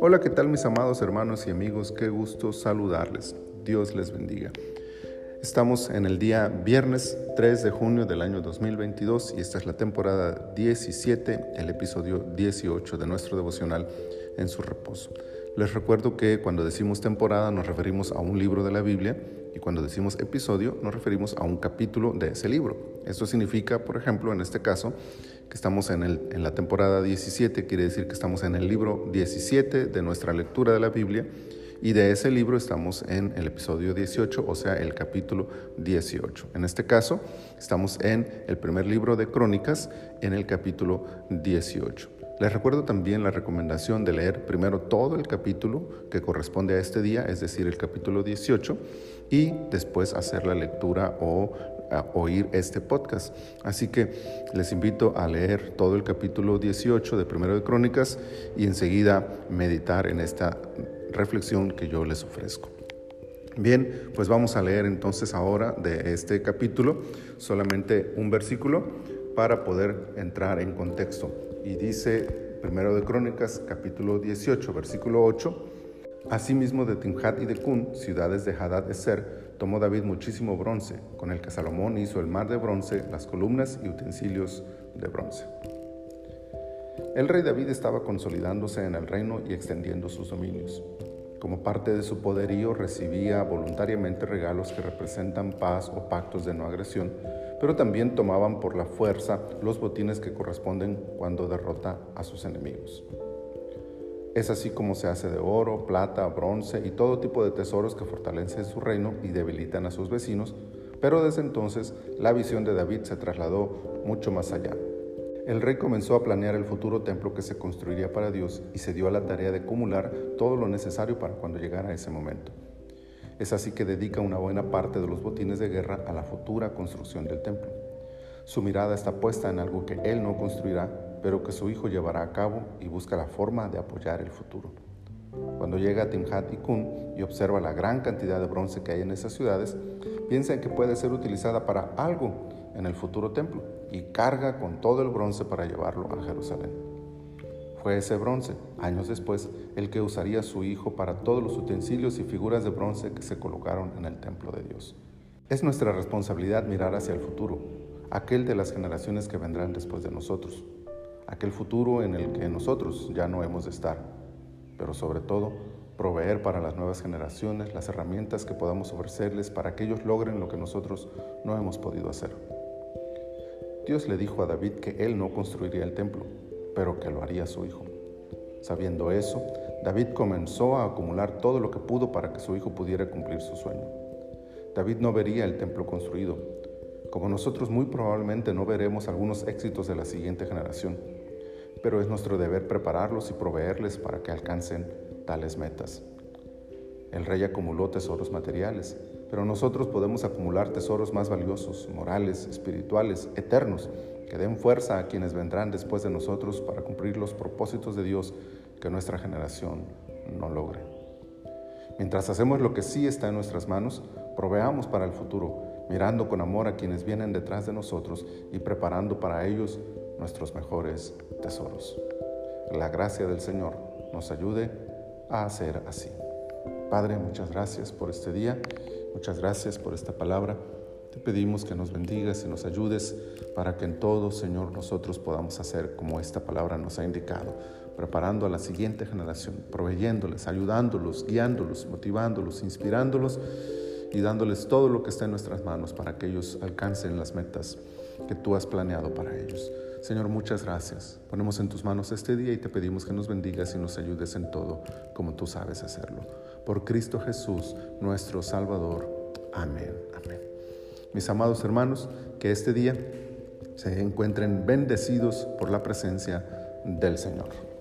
Hola, ¿qué tal mis amados hermanos y amigos? Qué gusto saludarles. Dios les bendiga. Estamos en el día viernes 3 de junio del año 2022 y esta es la temporada 17, el episodio 18 de nuestro devocional En su reposo. Les recuerdo que cuando decimos temporada nos referimos a un libro de la Biblia y cuando decimos episodio nos referimos a un capítulo de ese libro. Esto significa, por ejemplo, en este caso, que estamos en la temporada 17, quiere decir que estamos en el libro 17 de nuestra lectura de la Biblia y de ese libro estamos en el episodio 18, o sea, el capítulo 18. En este caso, estamos en el primer libro de Crónicas, en el capítulo 18. Les recuerdo también la recomendación de leer primero todo el capítulo que corresponde a este día, es decir, el capítulo 18, y después hacer la lectura o oír este podcast. Así que les invito a leer todo el capítulo 18 de Primero de Crónicas y enseguida meditar en esta reflexión que yo les ofrezco. Bien, pues vamos a leer entonces ahora de este capítulo solamente un versículo para poder entrar en contexto. Y dice, primero de Crónicas, capítulo 18, versículo 8, Asimismo de Tibhat y de Cun, ciudades de Hadad-ezer, tomó David muchísimo bronce, con el que Salomón hizo el mar de bronce, las columnas y utensilios de bronce. El rey David estaba consolidándose en el reino y extendiendo sus dominios. Como parte de su poderío, recibía voluntariamente regalos que representan paz o pactos de no agresión, pero también tomaban por la fuerza los botines que corresponden cuando derrota a sus enemigos. Es así como se hace de oro, plata, bronce y todo tipo de tesoros que fortalecen su reino y debilitan a sus vecinos, pero desde entonces la visión de David se trasladó mucho más allá. El rey comenzó a planear el futuro templo que se construiría para Dios y se dio a la tarea de acumular todo lo necesario para cuando llegara ese momento. Es así que dedica una buena parte de los botines de guerra a la futura construcción del templo. Su mirada está puesta en algo que él no construirá, pero que su hijo llevará a cabo y busca la forma de apoyar el futuro. Cuando llega a Tibhat y Cun y observa la gran cantidad de bronce que hay en esas ciudades, piensa en que puede ser utilizada para algo en el futuro templo y carga con todo el bronce para llevarlo a Jerusalén. Fue ese bronce, años después, el que usaría su hijo para todos los utensilios y figuras de bronce que se colocaron en el templo de Dios. Es nuestra responsabilidad mirar hacia el futuro, aquel de las generaciones que vendrán después de nosotros, aquel futuro en el que nosotros ya no hemos de estar, pero sobre todo, proveer para las nuevas generaciones las herramientas que podamos ofrecerles para que ellos logren lo que nosotros no hemos podido hacer. Dios le dijo a David que él no construiría el templo, pero que lo haría su hijo. Sabiendo eso, David comenzó a acumular todo lo que pudo para que su hijo pudiera cumplir su sueño. David no vería el templo construido, como nosotros muy probablemente no veremos algunos éxitos de la siguiente generación, pero es nuestro deber prepararlos y proveerles para que alcancen tales metas. El rey acumuló tesoros materiales, pero nosotros podemos acumular tesoros más valiosos, morales, espirituales, eternos, que den fuerza a quienes vendrán después de nosotros para cumplir los propósitos de Dios que nuestra generación no logre. Mientras hacemos lo que sí está en nuestras manos, proveamos para el futuro, mirando con amor a quienes vienen detrás de nosotros y preparando para ellos nuestros mejores tesoros. La gracia del Señor nos ayude a hacer así. Padre, muchas gracias por este día, muchas gracias por esta palabra. Te pedimos que nos bendigas y nos ayudes para que en todo, Señor, nosotros podamos hacer como esta palabra nos ha indicado, preparando a la siguiente generación, proveyéndoles, ayudándolos, guiándolos, motivándolos, inspirándolos y dándoles todo lo que está en nuestras manos para que ellos alcancen las metas que tú has planeado para ellos. Señor, muchas gracias. Ponemos en tus manos este día y te pedimos que nos bendigas y nos ayudes en todo como tú sabes hacerlo. Por Cristo Jesús, nuestro Salvador. Amén. Amén. Mis amados hermanos, que este día se encuentren bendecidos por la presencia del Señor.